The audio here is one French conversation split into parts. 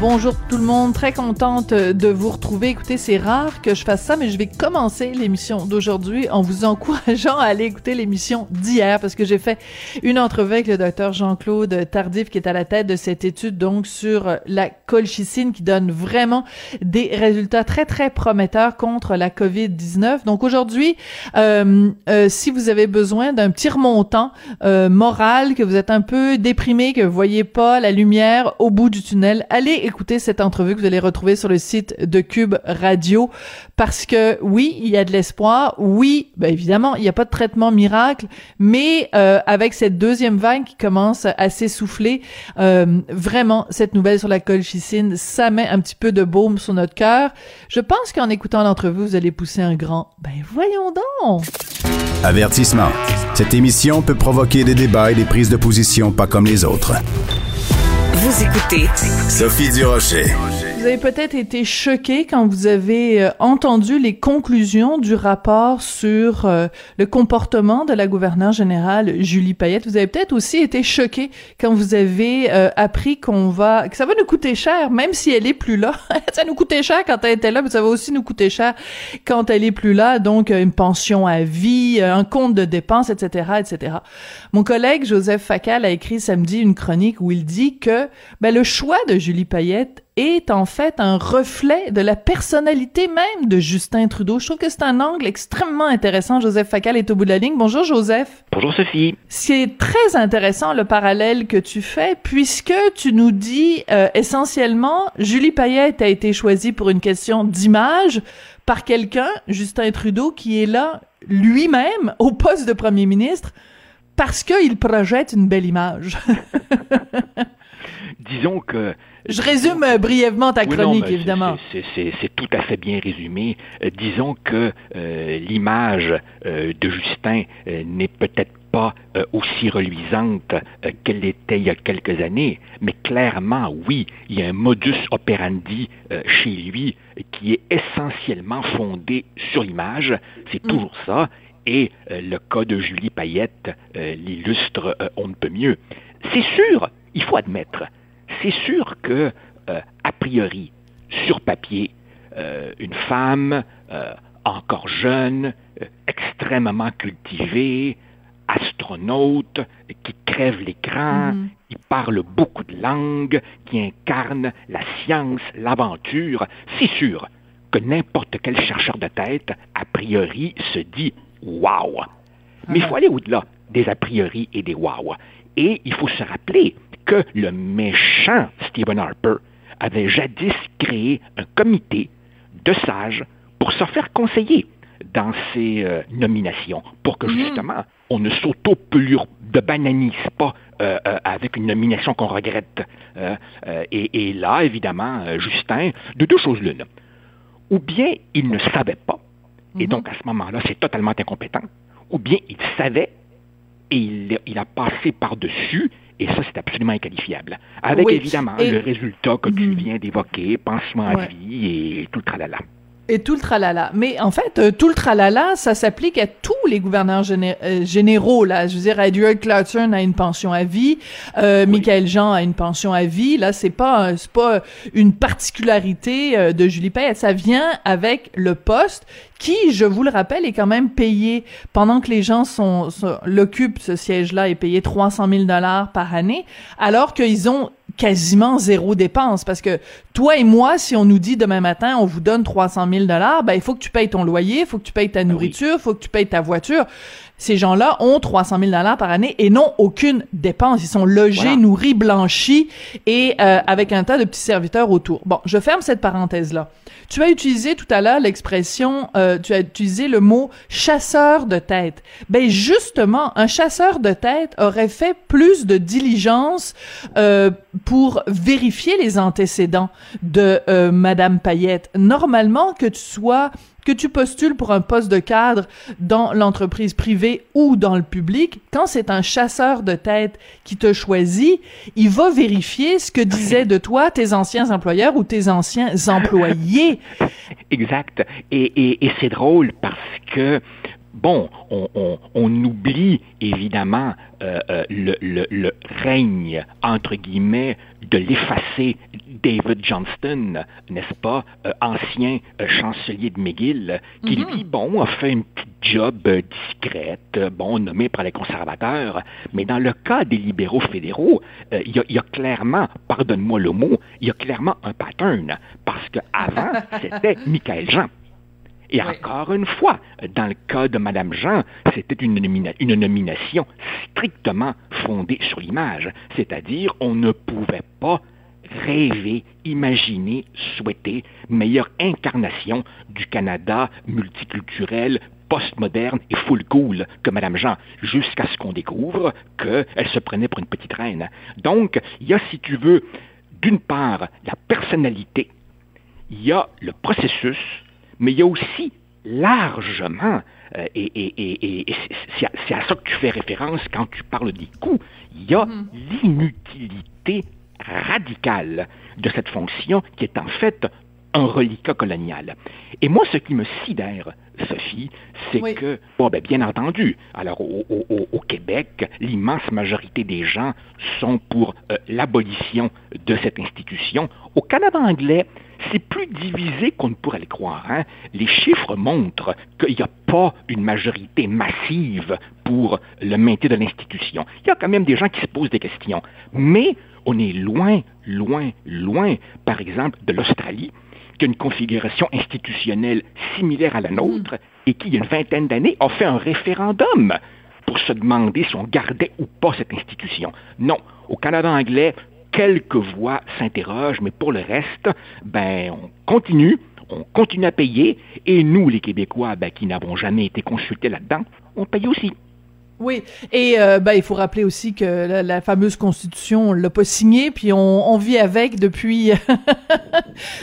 Bonjour tout le monde, très contente de vous retrouver. Écoutez, c'est rare que je fasse ça, mais je vais commencer l'émission d'aujourd'hui en vous encourageant à aller écouter l'émission d'hier, parce que j'ai fait une entrevue avec le docteur Jean-Claude Tardif, qui est à la tête de cette étude donc sur la colchicine, qui donne vraiment des résultats très très prometteurs contre la COVID-19. Donc aujourd'hui, si vous avez besoin d'un petit remontant moral, que vous êtes un peu déprimé, que vous voyez pas la lumière au bout du tunnel, allez écoutez cette entrevue que vous allez retrouver sur le site de Cube Radio, parce que oui, il y a de l'espoir, oui, ben évidemment, il n'y a pas de traitement miracle, mais avec cette deuxième vague qui commence à s'essouffler, vraiment, cette nouvelle sur la colchicine, ça met un petit peu de baume sur notre cœur. Je pense qu'en écoutant l'entrevue, vous allez pousser un grand « ben voyons donc ». Avertissement. Cette émission peut provoquer des débats et des prises de position pas comme les autres. Vous écoutez Sophie Durocher. Vous avez peut-être été choqué quand vous avez entendu les conclusions du rapport sur le comportement de la gouverneure générale Julie Payette. Vous avez peut-être aussi été choqué quand vous avez appris que ça va nous coûter cher, même si elle est plus là. Ça nous coûtait cher quand elle était là, mais ça va aussi nous coûter cher quand elle est plus là. Donc, une pension à vie, un compte de dépenses, etc., etc. Mon collègue Joseph Facal a écrit samedi une chronique où il dit que le choix de Julie Payette est en fait un reflet de la personnalité même de Justin Trudeau. Je trouve que c'est un angle extrêmement intéressant. Joseph Facal est au bout de la ligne. Bonjour Joseph. Bonjour Sophie. C'est très intéressant le parallèle que tu fais, puisque tu nous dis essentiellement Julie Payette a été choisie pour une question d'image par quelqu'un, Justin Trudeau, qui est là lui-même au poste de premier ministre parce qu'il projette une belle image. Disons que... Je résume brièvement ta chronique, évidemment. C'est tout à fait bien résumé. Disons que l'image de Justin n'est peut-être pas aussi reluisante qu'elle l'était il y a quelques années, mais clairement, oui, il y a un modus operandi chez lui qui est essentiellement fondé sur l'image. C'est toujours ça. Et le cas de Julie Payette l'illustre on ne peut mieux. C'est sûr, il faut admettre... C'est sûr que, a priori, sur papier, une femme encore jeune, extrêmement cultivée, astronaute, qui crève l'écran, qui parle beaucoup de langues, qui incarne la science, l'aventure, c'est sûr que n'importe quel chercheur de tête, a priori, se dit « wow ». Mais il faut aller au-delà des a priori et des « wow ». Et il faut se rappeler que le méchant Stephen Harper avait jadis créé un comité de sages pour se faire conseiller dans ses nominations, pour que justement, on ne s'auto-pelure de bananise pas avec une nomination qu'on regrette. Et là, évidemment, Justin, de deux choses l'une. Ou bien il ne savait pas, et donc à ce moment-là, c'est totalement incompétent, ou bien il savait et il a passé par-dessus. Et ça, c'est absolument inqualifiable. Avec, oui, évidemment, le résultat que tu viens d'évoquer, pansement à vie et tout le tralala. Et tout le tralala. Mais en fait, tout le tralala, ça s'applique à tous les gouverneurs généraux, là. Je veux dire, Adrienne Clarkson a une pension à vie, Michael Jean a une pension à vie. Là, c'est pas une particularité de Julie Payette. Ça vient avec le poste qui, je vous le rappelle, est quand même payé, pendant que les gens l'occupent, ce siège-là, est payé 300 000 $ par année, alors qu'ils ont quasiment zéro dépense. Parce que toi et moi, si on nous dit demain matin, on vous donne 300 000 $, ben, il faut que tu payes ton loyer, il faut que tu payes ta nourriture, il faut que tu payes ta voiture. Ces gens-là ont 300 000 $ par année et n'ont aucune dépense. Ils sont logés, nourris, blanchis et avec un tas de petits serviteurs autour. Bon, je ferme cette parenthèse-là. Tu as utilisé tout à l'heure l'expression, tu as utilisé le mot « chasseur de tête ». Ben justement, un chasseur de tête aurait fait plus de diligence pour vérifier les antécédents de Madame Payette. Normalement, que tu sois que tu postules pour un poste de cadre dans l'entreprise privée ou dans le public, quand c'est un chasseur de tête qui te choisit, il va vérifier ce que disaient de toi tes anciens employeurs ou tes anciens employés. Exact. Et c'est drôle parce que, bon, on oublie évidemment le règne, entre guillemets, de l'effacé David Johnston, n'est-ce pas, ancien chancelier de McGill, qui lui, bon, a fait une petite job discrète, bon, nommé par les conservateurs, mais dans le cas des libéraux fédéraux, il y a clairement, pardonne-moi le mot, il y a clairement un pattern, parce qu'avant, c'était Michael Jean. Et encore une fois, dans le cas de Mme Jean, c'était une nomination strictement fondée sur l'image. C'est-à-dire, on ne pouvait pas rêver, imaginer, souhaiter meilleure incarnation du Canada multiculturel, postmoderne et full cool que Mme Jean, jusqu'à ce qu'on découvre qu'elle se prenait pour une petite reine. Donc, il y a, si tu veux, d'une part, la personnalité, il y a le processus, mais il y a aussi largement, et c'est à ça que tu fais référence quand tu parles des coûts, il y a l'inutilité radicale de cette fonction qui est en fait un reliquat colonial. Et moi, ce qui me sidère, Sophie, c'est que, bon, ben, bien entendu, alors au Québec, l'immense majorité des gens sont pour l'abolition de cette institution. Au Canada anglais, c'est plus divisé qu'on ne pourrait le croire, hein? Les chiffres montrent qu'il n'y a pas une majorité massive pour le maintien de l'institution. Il y a quand même des gens qui se posent des questions. Mais on est loin, par exemple, de l'Australie, qui a une configuration institutionnelle similaire à la nôtre et qui, il y a une vingtaine d'années, a fait un référendum pour se demander si on gardait ou pas cette institution. Non. Au Canada anglais, quelques voix s'interrogent, mais pour le reste, ben, on continue à payer, et nous, les Québécois, ben, qui n'avons jamais été consultés là-dedans, on paye aussi. Oui, et ben, il faut rappeler aussi que la fameuse Constitution, on l'a pas signée, puis on vit avec depuis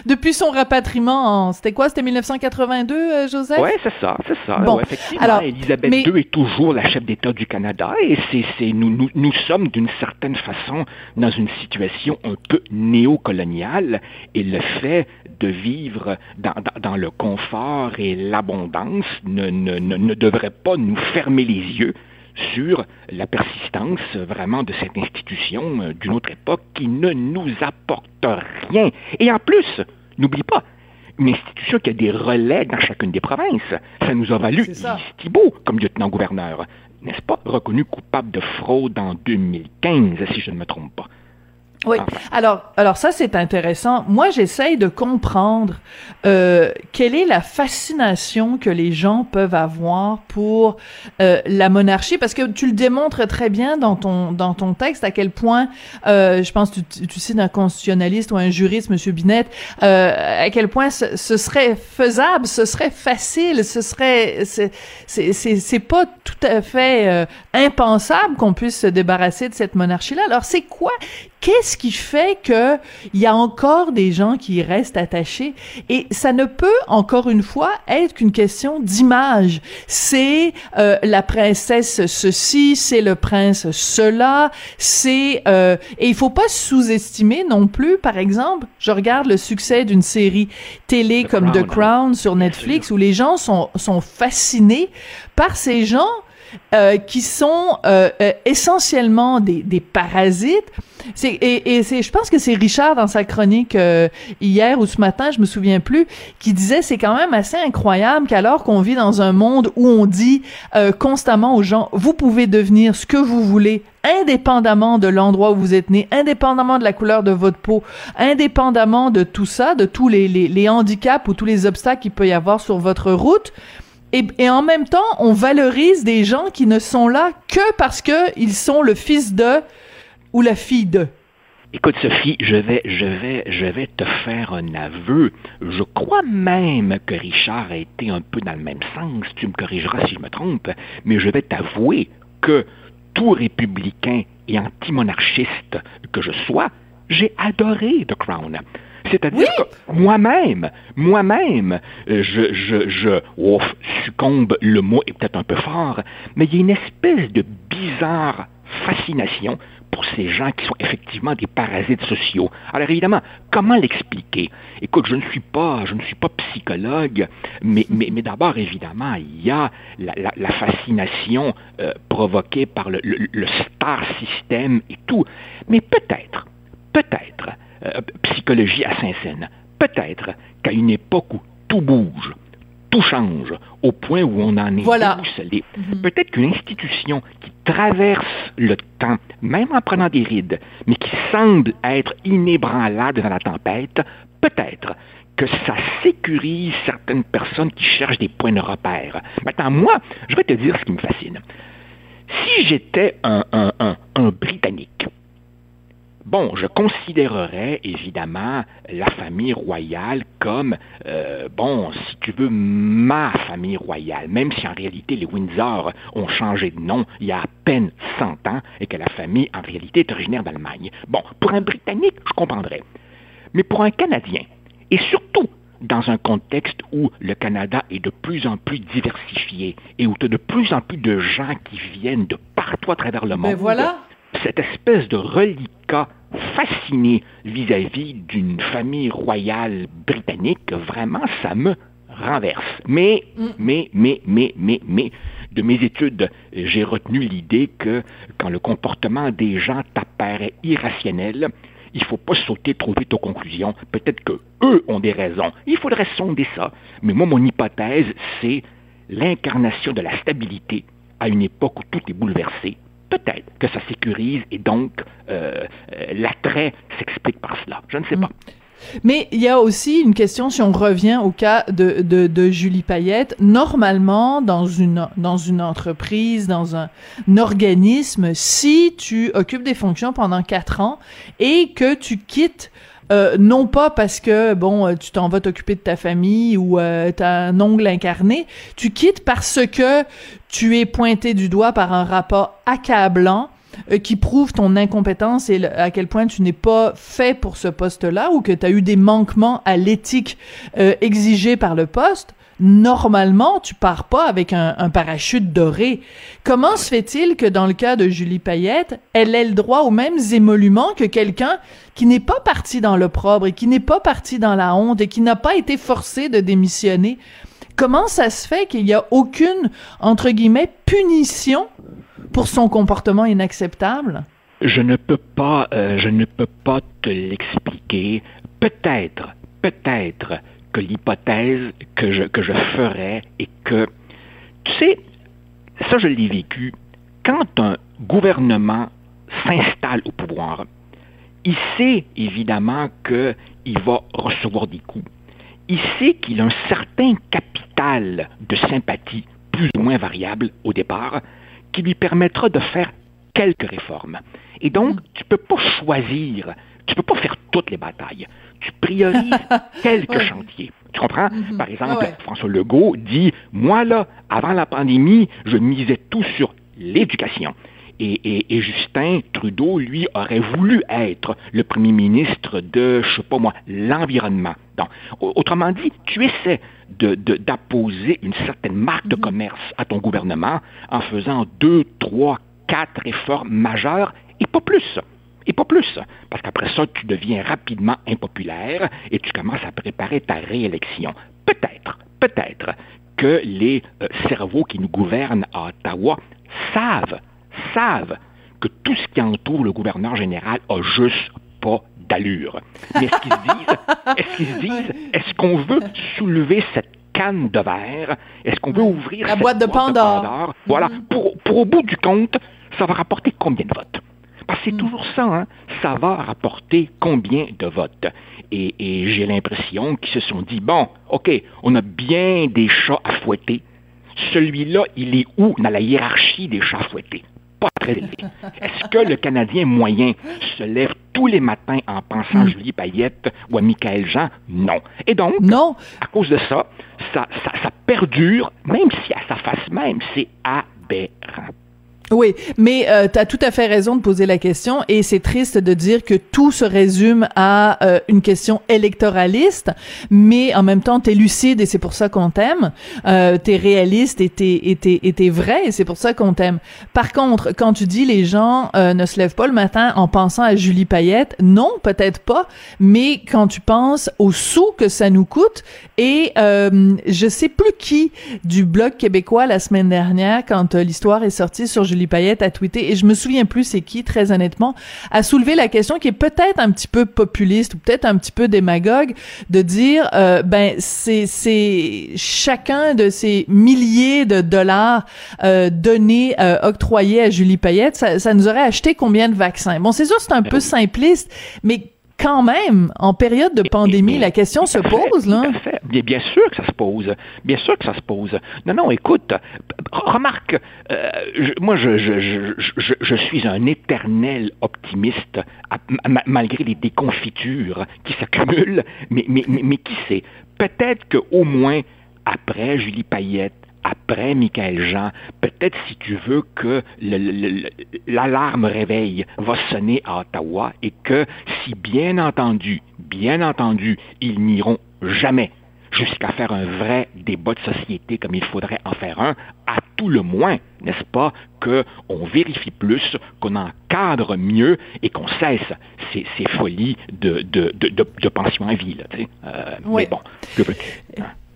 depuis son rapatriement en... C'était 1982, Joseph? Oui, c'est ça. Bon, ouais, effectivement, alors, Élisabeth II est toujours la chef d'État du Canada, et nous sommes d'une certaine façon dans une situation un peu néocoloniale, et le fait de vivre dans le confort et l'abondance ne devrait pas nous fermer les yeux sur la persistance vraiment de cette institution d'une autre époque qui ne nous apporte rien. Et en plus, n'oublie pas, une institution qui a des relais dans chacune des provinces. Ça nous a valu Yves Thibault comme lieutenant-gouverneur, n'est-ce pas, reconnu coupable de fraude en 2015, si je ne me trompe pas. Oui. Alors ça, c'est intéressant. Moi, j'essaye de comprendre quelle est la fascination que les gens peuvent avoir pour la monarchie, parce que tu le démontres très bien dans ton texte à quel point, je pense tu cites un constitutionnaliste ou un juriste, M. Binette, à quel point ce serait faisable, ce serait facile, c'est pas tout à fait impensable qu'on puisse se débarrasser de cette monarchie-là. Alors, c'est quoi? Qu'est-ce qui fait que il y a encore des gens qui y restent attachés? Et ça ne peut, encore une fois, être qu'une question d'image. C'est la princesse ceci, c'est le prince cela, c'est... et il faut pas sous-estimer non plus, par exemple, je regarde le succès d'une série télé comme The Crown sur Netflix, où les gens sont fascinés par ces gens qui sont essentiellement des parasites. Je pense que c'est Richard dans sa chronique hier ou ce matin, je me souviens plus, qui disait c'est quand même assez incroyable qu'alors qu'on vit dans un monde où on dit constamment aux gens vous pouvez devenir ce que vous voulez, indépendamment de l'endroit où vous êtes né, indépendamment de la couleur de votre peau, indépendamment de tout ça, de tous les handicaps ou tous les obstacles qu'il peut y avoir sur votre route. Et en même temps, on valorise des gens qui ne sont là que parce que ils sont le fils de ou la fille de. Écoute, Sophie, je vais te faire un aveu. Je crois même que Richard a été un peu dans le même sens. Tu me corrigeras si je me trompe, mais je vais t'avouer que tout républicain et anti-monarchiste que je sois, j'ai adoré The Crown. C'est-à-dire que moi-même, je succombe, le mot est peut-être un peu fort, mais il y a une espèce de bizarre fascination pour ces gens qui sont effectivement des parasites sociaux. Alors évidemment, comment l'expliquer? Écoute, je ne suis pas psychologue, mais d'abord, évidemment, il y a la fascination provoquée par le star system et tout. Mais peut-être, psychologie à Saint-Saëns, peut-être qu'à une époque où tout bouge, tout change, au point où on en est déboussolé. Mm-hmm. Peut-être qu'une institution qui traverse le temps, même en prenant des rides, mais qui semble être inébranlable dans la tempête, peut-être que ça sécurise certaines personnes qui cherchent des points de repère. Maintenant, moi, je vais te dire ce qui me fascine. Si j'étais un Britannique, bon, je considérerais évidemment la famille royale comme, si tu veux, ma famille royale, même si en réalité les Windsor ont changé de nom il y a à peine 100 ans et que la famille en réalité est originaire d'Allemagne. Bon, pour un Britannique, je comprendrais. Mais pour un Canadien, et surtout dans un contexte où le Canada est de plus en plus diversifié et où tu as de plus en plus de gens qui viennent de partout à travers le monde... Cette espèce de reliquat fasciné vis-à-vis d'une famille royale britannique, vraiment, ça me renverse. Mais, de mes études, j'ai retenu l'idée que quand le comportement des gens t'apparaît irrationnel, il ne faut pas sauter trop vite aux conclusions. Peut-être qu'eux ont des raisons. Il faudrait sonder ça. Mais moi, mon hypothèse, c'est l'incarnation de la stabilité à une époque où tout est bouleversé. Peut-être que ça sécurise et donc l'attrait s'explique par cela. Je ne sais pas. Mais il y a aussi une question, si on revient au cas de Julie Payette, normalement, dans une entreprise, dans un organisme, si tu occupes des fonctions pendant 4 ans et que tu quittes non pas parce que, tu t'en vas t'occuper de ta famille ou t'as un ongle incarné, tu quittes parce que tu es pointé du doigt par un rapport accablant qui prouve ton incompétence et à quel point tu n'es pas fait pour ce poste-là ou que t'as eu des manquements à l'éthique exigée par le poste. Normalement, tu pars pas avec un parachute doré. Comment se fait-il que dans le cas de Julie Payette, elle ait le droit aux mêmes émoluments que quelqu'un qui n'est pas parti dans l'opprobre et qui n'est pas parti dans la honte et qui n'a pas été forcé de démissionner? Comment ça se fait qu'il n'y a aucune, entre guillemets, punition pour son comportement inacceptable? Je ne peux pas te l'expliquer. Peut-être que l'hypothèse que je ferais est que, tu sais, ça je l'ai vécu, quand un gouvernement s'installe au pouvoir, il sait évidemment qu'il va recevoir des coups. Il sait qu'il a un certain capital de sympathie, plus ou moins variable au départ, qui lui permettra de faire quelques réformes. Et donc, tu ne peux pas choisir, tu ne peux pas faire toutes les batailles. Tu priorises quelques chantiers. Tu comprends? Mm-hmm. Par exemple, François Legault dit « Moi, là, avant la pandémie, je misais tout sur l'éducation. » Et Justin Trudeau, lui, aurait voulu être le premier ministre de, l'environnement. Donc, autrement dit, tu essaies d'apposer une certaine marque de commerce à ton gouvernement en faisant 2, 3, 4 réformes majeures et pas plus. Et pas plus, parce qu'après ça, tu deviens rapidement impopulaire et tu commences à préparer ta réélection. Peut-être que les cerveaux qui nous gouvernent à Ottawa savent que tout ce qui entoure le gouverneur général a juste pas d'allure. Mais est-ce qu'ils se disent, est-ce qu'on veut soulever cette canne de verre? Est-ce qu'on veut ouvrir la boîte de Pandore? Voilà, pour au bout du compte, ça va rapporter combien de votes? Parce que c'est toujours ça, hein? Ça va rapporter combien de votes? Et j'ai l'impression qu'ils se sont dit, on a bien des chats à fouetter. Celui-là, il est où dans la hiérarchie des chats à fouetter? Pas très élevé. Est-ce que le Canadien moyen se lève tous les matins en pensant à Julie Payette ou à Michael Jean? Non. Et donc, à cause de ça, ça perdure, même si à sa face même, c'est aberrant. Oui, mais tu as tout à fait raison de poser la question, et c'est triste de dire que tout se résume à une question électoraliste, mais en même temps, t'es lucide et c'est pour ça qu'on t'aime, t'es réaliste et t'es vrai et c'est pour ça qu'on t'aime. Par contre, quand tu dis les gens ne se lèvent pas le matin en pensant à Julie Payette, non, peut-être pas, mais quand tu penses aux sous que ça nous coûte, et je sais plus qui du Bloc québécois la semaine dernière, quand l'histoire est sortie sur Julie Payette, a tweeté, et je me souviens plus c'est qui, très honnêtement, a soulevé la question qui est peut-être un petit peu populiste ou peut-être un petit peu démagogue, de dire ben c'est chacun de ces milliers de dollars donnés, octroyés à Julie Payette, ça nous aurait acheté combien de vaccins? Bon, c'est sûr, c'est un peu simpliste, mais quand même, en période de pandémie, la question se pose, là. Bien sûr que ça se pose. Bien sûr que ça se pose. Non, non, écoute, remarque, moi, je suis un éternel optimiste, malgré les déconfitures qui s'accumulent, mais qui sait? Peut-être qu'au moins, après Julie Payette, après Michael Jean, peut-être si tu veux que l'alarme réveil va sonner à Ottawa et que si bien entendu, ils n'iront jamais jusqu'à faire un vrai débat de société comme il faudrait en faire un, à tout le moins, n'est-ce pas, qu'on vérifie plus, qu'on encadre mieux et qu'on cesse ces folies de pension à vie, là, tu sais. Oui. Mais bon,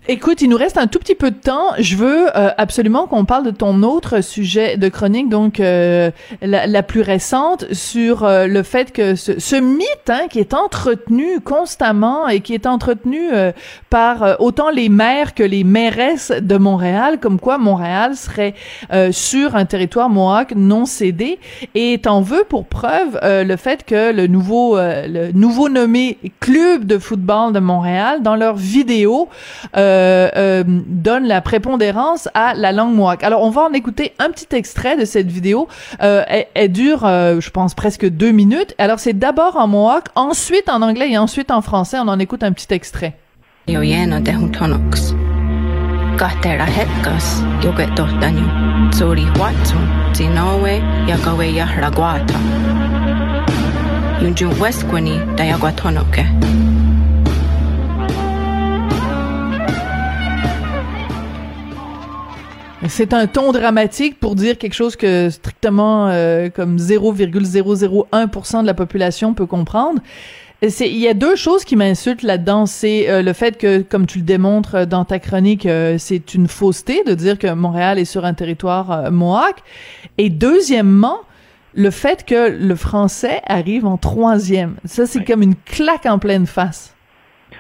écoute, il nous reste un tout petit peu de temps. Je veux absolument qu'on parle de ton autre sujet de chronique, donc la plus récente, sur le fait que ce mythe, hein, qui est entretenu constamment et qui est entretenu par autant les maires que les mairesses de Montréal, comme quoi Montréal serait sur un territoire Mohawk non cédé, et t'en veux pour preuve le fait que le nouveau nommé club de football de Montréal, dans leur vidéo, donne la prépondérance à la langue Mohawk. Alors, on va en écouter un petit extrait de cette vidéo. Elle dure, je pense, presque 2 minutes. Alors, c'est d'abord en Mohawk, ensuite en anglais et ensuite en français. On en écoute un petit extrait. C'est un ton dramatique pour dire quelque chose que strictement comme 0,001% de la population peut comprendre. Il y a 2 choses qui m'insultent là-dedans. C'est le fait que, comme tu le démontres dans ta chronique, c'est une fausseté de dire que Montréal est sur un territoire Mohawk. Et deuxièmement, le fait que le français arrive en 3e. Ça, c'est comme une claque en pleine face.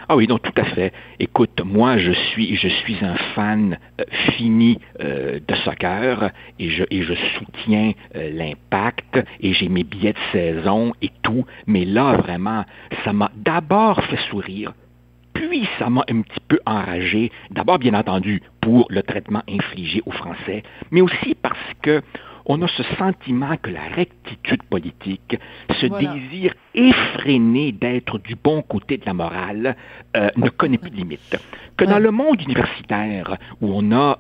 Ah oui, donc tout à fait. Écoute, moi, je suis un fan fini de soccer et je soutiens l'Impact et j'ai mes billets de saison et tout. Mais là, vraiment, ça m'a d'abord fait sourire, puis ça m'a un petit peu enragé. D'abord, bien entendu, pour le traitement infligé aux Français, mais aussi parce que on a ce sentiment que la rectitude politique, désir effréné d'être du bon côté de la morale, ne connaît plus de limite. Que dans le monde universitaire, où on a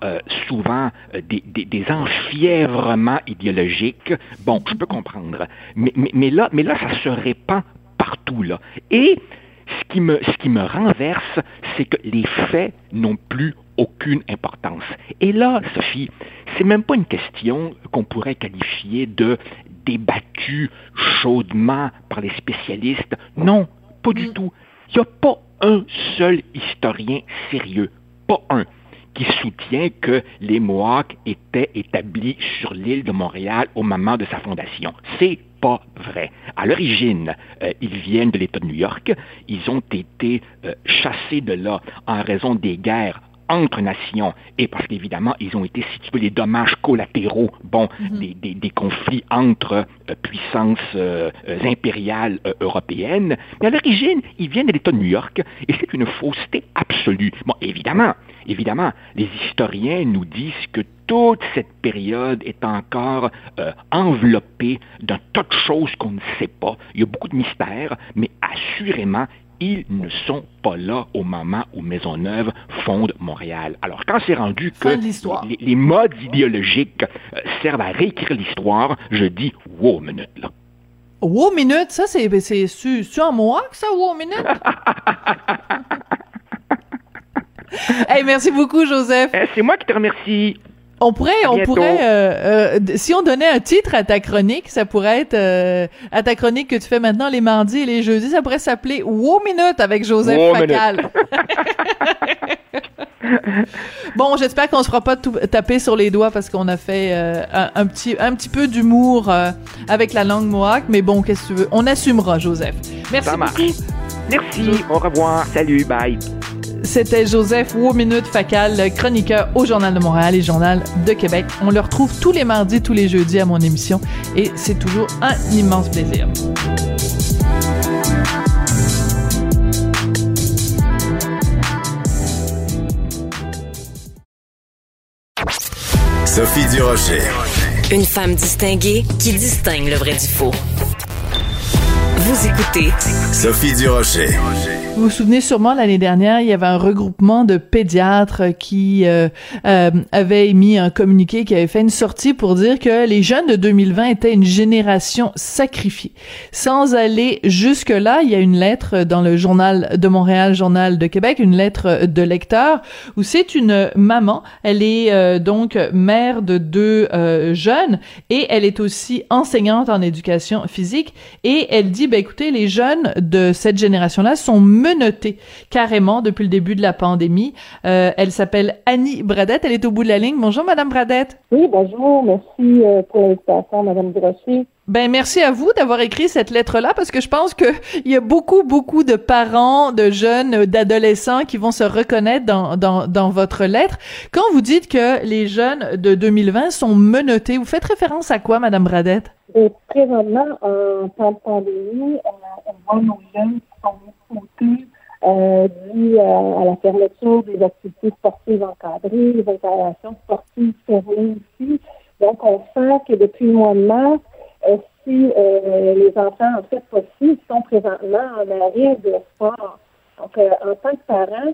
souvent des enfièvrements idéologiques, bon, je peux comprendre, mais là, ça se répand partout, là. Et ce qui me renverse, c'est que les faits n'ont plus aucune importance. Et là, Sophie, c'est même pas une question qu'on pourrait qualifier de débattue chaudement par les spécialistes. Non, pas du tout. Il n'y a pas un seul historien sérieux, pas un, qui soutient que les Mohawks étaient établis sur l'île de Montréal au moment de sa fondation. C'est pas vrai. À l'origine, ils viennent de l'État de New York. Ils ont été chassés de là en raison des guerres entre nations, et parce qu'évidemment, ils ont été, si tu veux, les dommages collatéraux, des conflits entre puissances impériales européennes. Mais à l'origine, ils viennent de l'État de New York, et c'est une fausseté absolue. Bon, évidemment, les historiens nous disent que toute cette période est encore enveloppée d'un tas de choses qu'on ne sait pas. Il y a beaucoup de mystères, mais assurément, ils ne sont pas là au moment où Maisonneuve fonde Montréal. Alors, quand c'est rendu que les modes idéologiques servent à réécrire l'histoire, je dis « wow, minute », là. Wow, minute, ça, c'est en Mohawk, ça, wow, minute? Hey, merci beaucoup, Joseph. C'est moi qui te remercie. On pourrait, si on donnait un titre à ta chronique, ça pourrait être, à ta chronique que tu fais maintenant les mardis et les jeudis, ça pourrait s'appeler Wow Minute avec Joseph Facal. Bon, j'espère qu'on se fera pas tout taper sur les doigts parce qu'on a fait un petit peu d'humour avec la langue mohawk, mais bon, qu'est-ce que tu veux? On assumera, Joseph. Merci beaucoup. Merci, au revoir, salut, bye. C'était Joseph Wow Minute Facal, chroniqueur au Journal de Montréal et Journal de Québec. On le retrouve tous les mardis, tous les jeudis à mon émission et c'est toujours un immense plaisir. Sophie Durocher. Une femme distinguée qui distingue le vrai du faux. Vous écoutez Sophie Durocher. Vous vous souvenez sûrement, l'année dernière, il y avait un regroupement de pédiatres qui avait émis un communiqué, qui avait fait une sortie pour dire que les jeunes de 2020 étaient une génération sacrifiée. Sans aller jusque-là, il y a une lettre dans le Journal de Montréal, Journal de Québec, une lettre de lecteur, où c'est une maman, elle est donc mère de deux jeunes, et elle est aussi enseignante en éducation physique, et elle dit, ben écoutez, les jeunes de cette génération-là sont menottée carrément depuis le début de la pandémie. Elle s'appelle Annie Bradette. Elle est au bout de la ligne. Bonjour, Madame Bradette. Oui, bonjour. Merci pour l'invitation, Madame Durocher. Ben merci à vous d'avoir écrit cette lettre-là parce que je pense que il y a beaucoup de parents, de jeunes, d'adolescents qui vont se reconnaître dans votre lettre. Quand vous dites que les jeunes de 2020 sont menottés, vous faites référence à quoi, Madame Bradette? Et présentement, en temps de pandémie, on voit nos jeunes qui sont côté dû à la fermeture des activités sportives encadrées, les installations sportives fermées aussi. Donc, on sent que depuis le mois de mars, si les enfants, en fait, aussi, sont présentement en arrêt de sport. Donc, en tant que parent,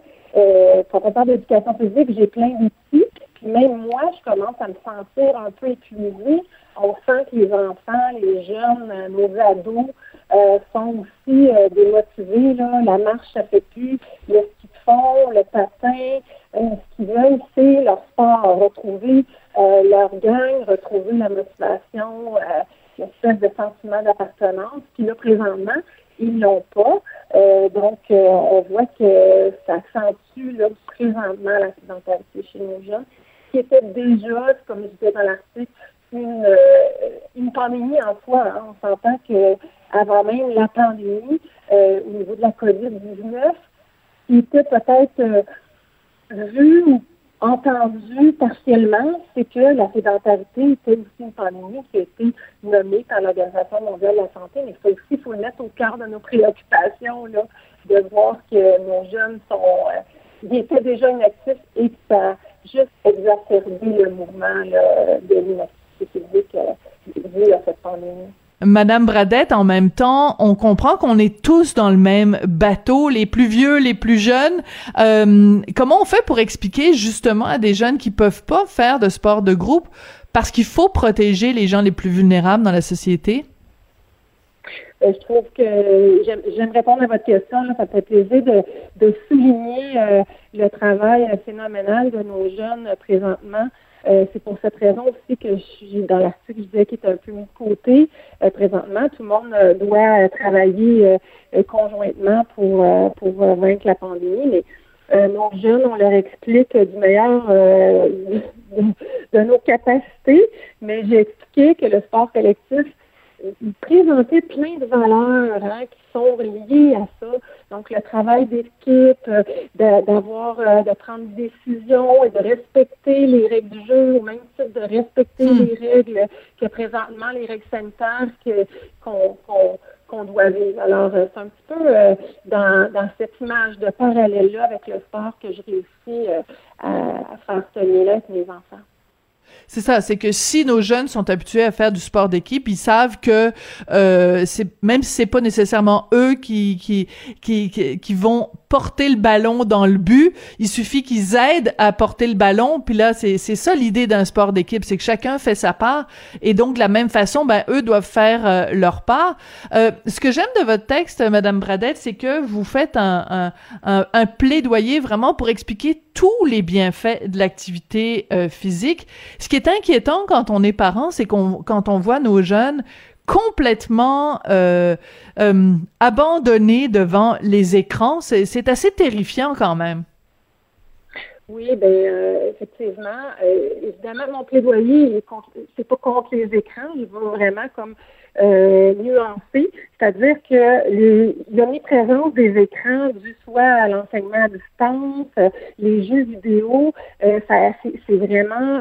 quand on parle d'éducation physique, j'ai plein d'outils. Puis même moi, je commence à me sentir un peu épuisée. On sent que les enfants, les jeunes, nos ados sont aussi démotivés. Là. La marche, ça ne fait plus. Le ski de fond, le patin, ce qu'ils veulent, c'est leur sport. Retrouver leur gang, retrouver la motivation, l'espèce de sentiment d'appartenance. Puis là, présentement, ils ne l'ont pas. Donc, on voit que ça accentue là, présentement la sédentarité chez nos jeunes, qui était déjà, comme je disais dans l'article, une pandémie en soi. Hein. On s'entend qu'avant même la pandémie, au niveau de la COVID-19, qui était peut-être vue ou entendue partiellement, c'est que la sédentarité était aussi une pandémie qui a été nommée par l'Organisation mondiale de la santé, mais ça aussi, il faut le mettre au cœur de nos préoccupations, là, de voir que nos jeunes étaient déjà inactifs et que ça a juste exacerbé le mouvement là, de l'inactivité physique dû à cette pandémie. Madame Bradette, en même temps, on comprend qu'on est tous dans le même bateau, les plus vieux, les plus jeunes. Comment on fait pour expliquer justement à des jeunes qui peuvent pas faire de sport de groupe parce qu'il faut protéger les gens les plus vulnérables dans la société? Je trouve que j'aime répondre à votre question. Là, ça fait plaisir de souligner le travail phénoménal de nos jeunes présentement. C'est pour cette raison aussi que dans l'article, je disais qu'il est un peu mis de côté. Présentement, tout le monde doit travailler conjointement pour vaincre la pandémie, mais nos jeunes, on leur explique du meilleur de nos capacités, mais j'ai expliqué que le sport collectif présentait plein de valeurs hein, qui sont liées à ça. Donc, le travail d'équipe, de prendre des décisions et de respecter les règles du jeu, au même titre de respecter les règles que présentement, les règles sanitaires qu'on doit vivre. Alors, c'est un petit peu dans cette image de parallèle-là avec le sport que je réussis à faire tenir là avec mes enfants. C'est ça, c'est que si nos jeunes sont habitués à faire du sport d'équipe, ils savent que c'est, même si c'est pas nécessairement eux qui vont porter le ballon dans le but, il suffit qu'ils aident à porter le ballon, puis là c'est ça l'idée d'un sport d'équipe, c'est que chacun fait sa part et donc de la même façon, ben eux doivent faire leur part. Ce que j'aime de votre texte, Madame Bradette, c'est que vous faites un plaidoyer vraiment pour expliquer tous les bienfaits de l'activité physique. Ce qui est inquiétant quand on est parent, c'est quand on voit nos jeunes complètement abandonnés devant les écrans. C'est assez terrifiant quand même. Oui, bien, effectivement. Évidemment, mon plaidoyer, c'est pas contre les écrans. Je veux vraiment comme nuancer. C'est-à-dire que l'omniprésence des écrans due soit à l'enseignement à distance, les jeux vidéo, c'est vraiment,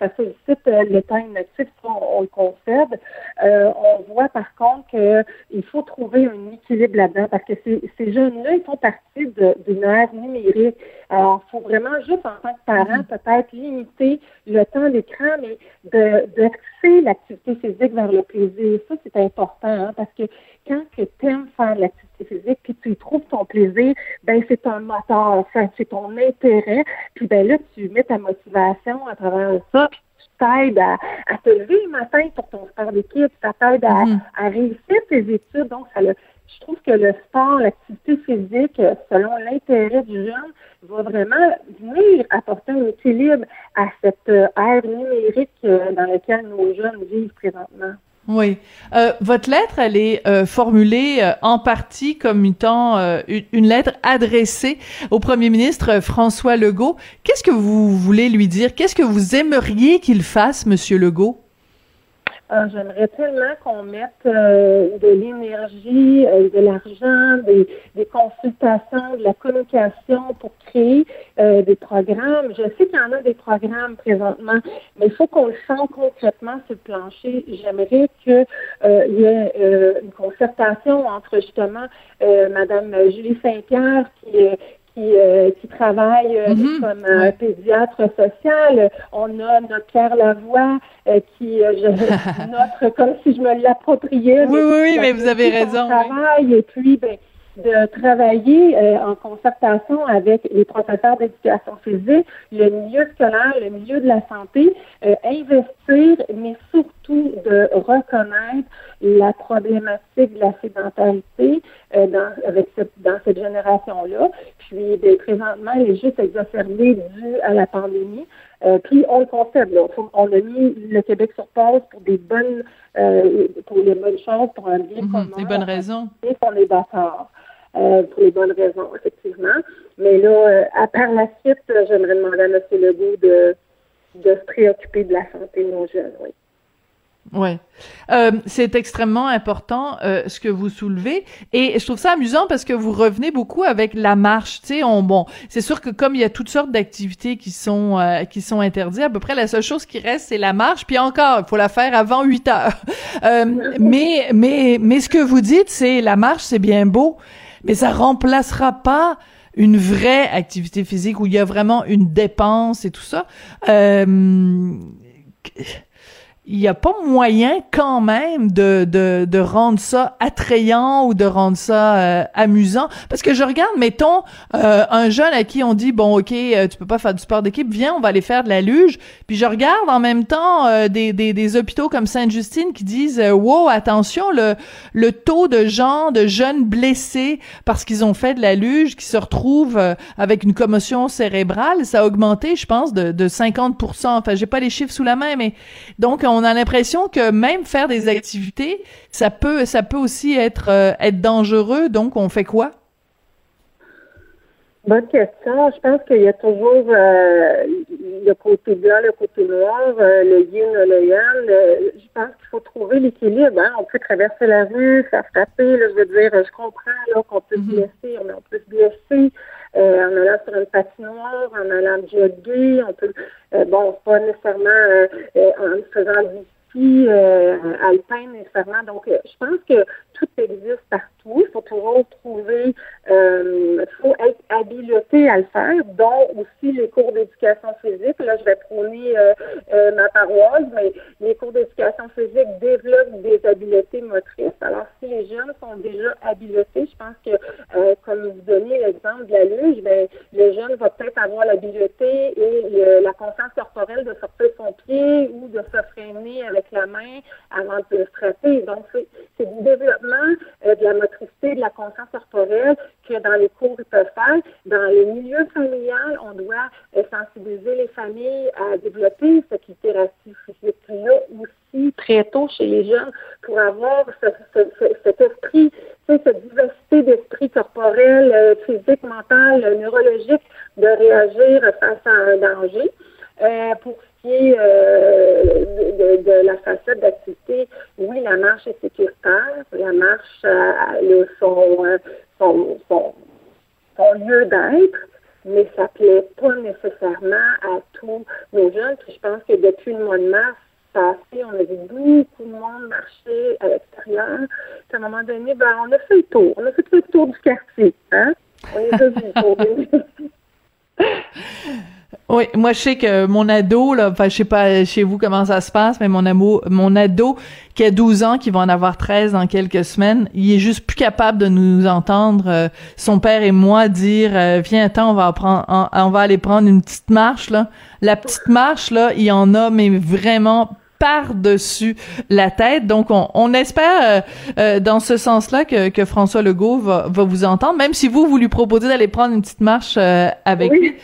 ça sollicite le temps inactif, on le concède. On voit par contre qu'il faut trouver un équilibre là-dedans parce que ces jeunes-là, ils font partie d'une ère numérique. Alors, il faut vraiment juste, en tant que parent, peut-être limiter le temps d'écran, mais d'axer l'activité physique vers le plaisir. Ça, c'est important, hein, parce que quand tu aimes faire de l'activité physique puis tu y trouves ton plaisir, ben c'est un moteur, c'est ton intérêt. Puis ben là, tu mets ta motivation à travers ça, puis tu t'aides à te lever le matin pour ton sport d'équipe, ça t'aide à réussir tes études. Donc, je trouve que le sport, l'activité physique, selon l'intérêt du jeune, va vraiment venir apporter un équilibre à cette ère numérique dans laquelle nos jeunes vivent présentement. Oui. Votre lettre, elle est formulée en partie comme étant une lettre adressée au premier ministre François Legault. Qu'est-ce que vous voulez lui dire? Qu'est-ce que vous aimeriez qu'il fasse, Monsieur Legault? J'aimerais tellement qu'on mette de l'énergie, de l'argent, des consultations, de la communication pour créer des programmes. Je sais qu'il y en a des programmes présentement, mais il faut qu'on le sente concrètement sur le plancher. J'aimerais qu'il y ait une concertation entre justement Madame Julie Saint-Pierre qui travaille comme pédiatre social. On a notre Pierre Lavoie qui notre comme si je me l'appropriais. Oui, mais vous avez raison. Travail, et puis de travailler en concertation avec les professeurs d'éducation physique, le milieu scolaire, le milieu de la santé, investir, mais surtout de reconnaître la problématique de la sédentarité dans cette génération-là. Puis, présentement, elle est juste exacerbée due à la pandémie. Puis, on le concède, là. On a mis le Québec sur pause pour les bonnes choses, pour un bien commun. Des bonnes raisons. Et qu'on est d'accord. Pour les bonnes raisons, effectivement. Mais là, par la suite, j'aimerais demander à M. Legault de se préoccuper de la santé de nos jeunes, oui. Ouais, c'est extrêmement important ce que vous soulevez, et je trouve ça amusant parce que vous revenez beaucoup avec la marche. Tu sais, c'est sûr que comme il y a toutes sortes d'activités qui sont interdites, à peu près la seule chose qui reste c'est la marche, puis encore, il faut la faire avant 8 heures. Mais ce que vous dites, c'est la marche, c'est bien beau, mais ça remplacera pas une vraie activité physique où il y a vraiment une dépense et tout ça. Il n'y a pas moyen quand même de rendre ça attrayant ou de rendre ça amusant, parce que je regarde, mettons, un jeune à qui on dit bon, ok, tu peux pas faire du sport d'équipe, viens, on va aller faire de la luge, puis je regarde en même temps des hôpitaux comme Sainte-Justine qui disent wow, attention, le taux de jeunes blessés parce qu'ils ont fait de la luge, qui se retrouvent avec une commotion cérébrale, ça a augmenté, je pense, de 50%. Enfin, j'ai pas les chiffres sous la main, mais donc on a l'impression que même faire des activités, ça peut aussi être dangereux. Donc, on fait quoi? Bonne question. Je pense qu'il y a toujours le côté blanc, le côté noir, le yin, le yang. Je pense qu'il faut trouver l'équilibre. Hein? On peut traverser la rue, faire frapper. Là, je veux dire, je comprends là, qu'on peut se blesser, mais on peut se blesser en allant sur une patinoire, en allant jogger. On peut, pas nécessairement en faisant du ski alpin nécessairement. Donc, je pense que tout existe partout. Il faut toujours trouver, faut être habilité à le faire, dont aussi les cours d'éducation physique. Là, je vais prôner ma paroisse, mais les cours d'éducation physique développent des habiletés motrices. Alors, si les jeunes sont déjà habilités, je pense que, comme vous donnez l'exemple de la luge, ben, le jeune va peut-être avoir l'habileté et la conscience corporelle de sortir son pied ou de se freiner avec la main avant de frapper. Donc, c'est du développement de la motricité, de la conscience corporelle que dans les cours, ils peuvent faire. Dans les milieux familiales, on doit sensibiliser les familles à développer cette littératie physique-là aussi très tôt chez les jeunes pour avoir cet esprit, cette diversité d'esprit corporel, physique, mental, neurologique, de réagir face à un danger. Pour ce qui est de la facette d'activité, oui, la marche est sécuritaire. La marche a son lieu d'être, mais ça ne plaît pas nécessairement à tous nos jeunes. Puis je pense que depuis le mois de mars passé, on a vu beaucoup de monde marcher à l'extérieur. Puis à un moment donné, on a fait le tour. On a fait le tour du quartier. Hein? On a fait le tour du quartier. Oui, moi je sais que mon ado, là, je sais pas chez vous comment ça se passe, mais mon ado qui a 12 ans, qui va en avoir 13 dans quelques semaines, il est juste plus capable de nous entendre, son père et moi dire « Viens, attends, on va aller prendre une petite marche, là ». La petite marche, là, il en a, mais vraiment par-dessus la tête. Donc, on espère dans ce sens-là que François Legault va vous entendre, même si vous lui proposez d'aller prendre une petite marche avec lui.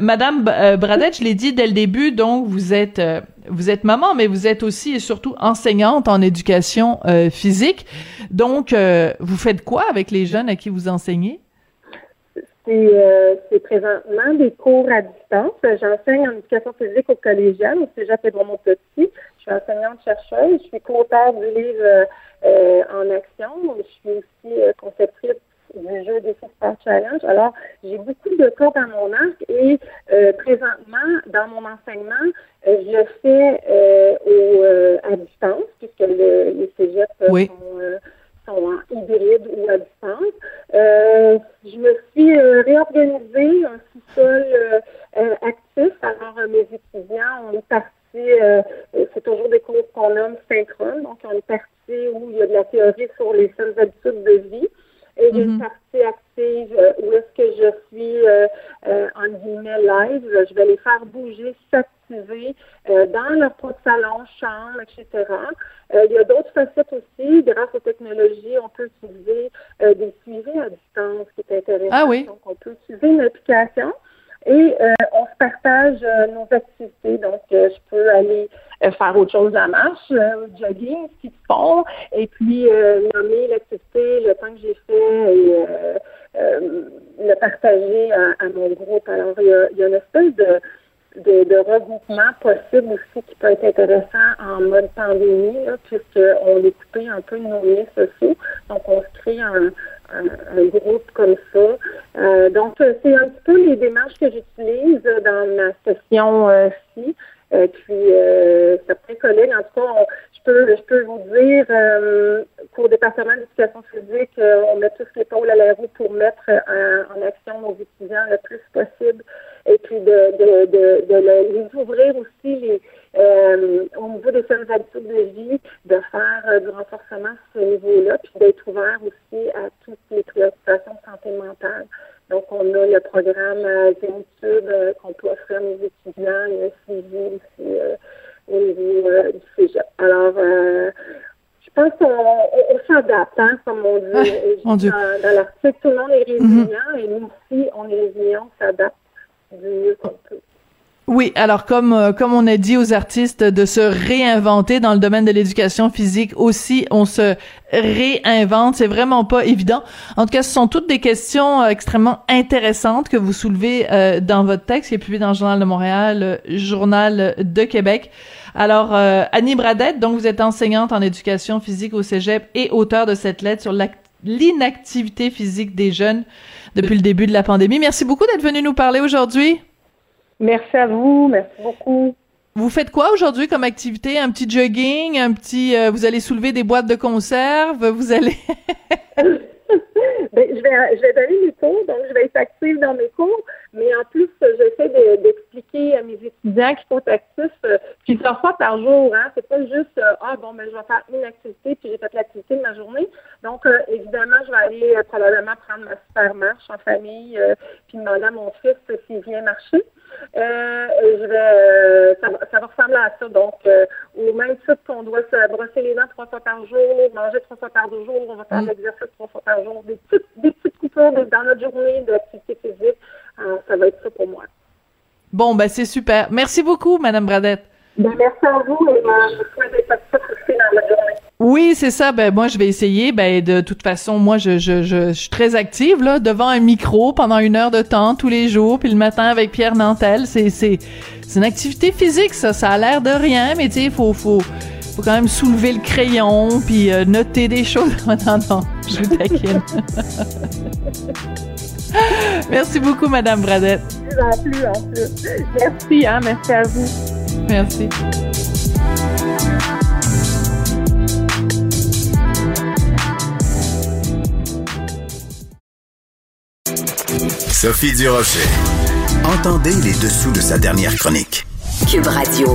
Madame Bradette, je l'ai dit dès le début, donc vous êtes maman, mais vous êtes aussi et surtout enseignante en éducation physique. Donc, vous faites quoi avec les jeunes à qui vous enseignez? C'est présentement des cours à distance. J'enseigne en éducation physique au collégial, au Cégep Édouard-Montpetit. Je suis enseignante-chercheuse. Je suis co-auteure du livre En action. Je suis aussi conceptrice du jeu des Sport Challenge. Alors, j'ai beaucoup de cordes à mon arc et présentement, dans mon enseignement, je le fais à distance puisque les cégeps sont en hybride ou à distance. Je me suis réorganisée un sous-sol actif. Alors, mes étudiants, on est partis, c'est toujours des cours qu'on nomme synchrones, donc on est partis où il y a de la théorie sur les saines habitudes de vie. Et il y a une partie active où est-ce que je suis, en guillemets, live. Je vais les faire bouger, s'activer dans leur propre salon, chambre, etc. Il y a d'autres facettes aussi. Grâce aux technologies, on peut utiliser des suivis à distance, qui est intéressant. Ah oui. Donc, on peut utiliser une application. Et on se partage nos activités. Donc, je peux aller faire autre chose à la marche, jogging, ski de fond, et puis nommer l'activité, le temps que j'ai fait, et le partager à mon groupe. Alors, il y a une espèce de regroupement possible aussi qui peut être intéressant en mode pandémie, là, puisqu'on est coupé un peu de nos liens sociaux. Donc, on se crée un groupe comme ça. Donc, c'est un petit peu les démarches que j'utilise dans ma session ci. Puis, certains collègues, en tout cas, je peux vous dire qu'au département d'éducation physique, on met tous l'épaule à la roue pour mettre en action nos étudiants le plus possible et puis de les ouvrir aussi au niveau des saines habitudes de vie, de faire du renforcement à ce niveau-là, puis d'être ouvert aussi à toutes les préoccupations de santé mentale. Donc, on a le programme Zénitude qu'on peut offrir aux étudiants, le suivi aussi au niveau du cégep. Alors, je pense qu'on s'adapte, hein, comme on dit. Dans l'article, tout le monde est résilient et nous aussi, on est résilients, on s'adapte du mieux qu'on peut. Oui, alors comme on a dit aux artistes de se réinventer dans le domaine de l'éducation physique aussi, on se réinvente, c'est vraiment pas évident. En tout cas, ce sont toutes des questions extrêmement intéressantes que vous soulevez dans votre texte qui est publié dans le Journal de Montréal, le Journal de Québec. Alors, Annie Bradette, donc vous êtes enseignante en éducation physique au Cégep et auteure de cette lettre sur l'inactivité physique des jeunes depuis le début de la pandémie. Merci beaucoup d'être venue nous parler aujourd'hui. Merci à vous, merci beaucoup. Vous faites quoi aujourd'hui comme activité? Un petit jogging, un petit... vous allez soulever des boîtes de conserve, vous allez... Ben, je vais donner mes cours, donc je vais être active dans mes cours, mais en plus, j'essaie d'expliquer à mes étudiants qui sont actifs, puis plusieurs fois par jour, hein, c'est pas juste « Ah, bon, ben je vais faire une activité, puis j'ai fait l'activité de ma journée ». Donc, évidemment, je vais aller probablement prendre ma super marche en famille, puis demander à mon fils s'il vient marcher. Je vais, ça va ressembler à ça. Donc, au même titre qu'on doit se brosser les dents 3 fois par jour, manger 3 fois par jour, on va faire l'exercice 3 fois par jour, des petites coupures dans notre journée de l'activité physique. Ça va être ça pour moi. Bon, ben c'est super. Merci beaucoup, Mme Bradette. Ben, merci à vous et je vous souhaite d'être satisfaits dans la journée. Oui, c'est ça. Ben moi, je vais essayer. Ben de toute façon, moi, je suis très active là, devant un micro pendant 1 heure de temps tous les jours, puis le matin avec Pierre Nantel. C'est une activité physique, ça. Ça a l'air de rien, mais tu sais, faut quand même soulever le crayon puis noter des choses. Non, je vous taquine. Merci beaucoup, Mme Bradette. En plus. Merci, hein. Merci à vous. Merci. Sophie Durocher. Entendez les dessous de sa dernière chronique. Cube Radio.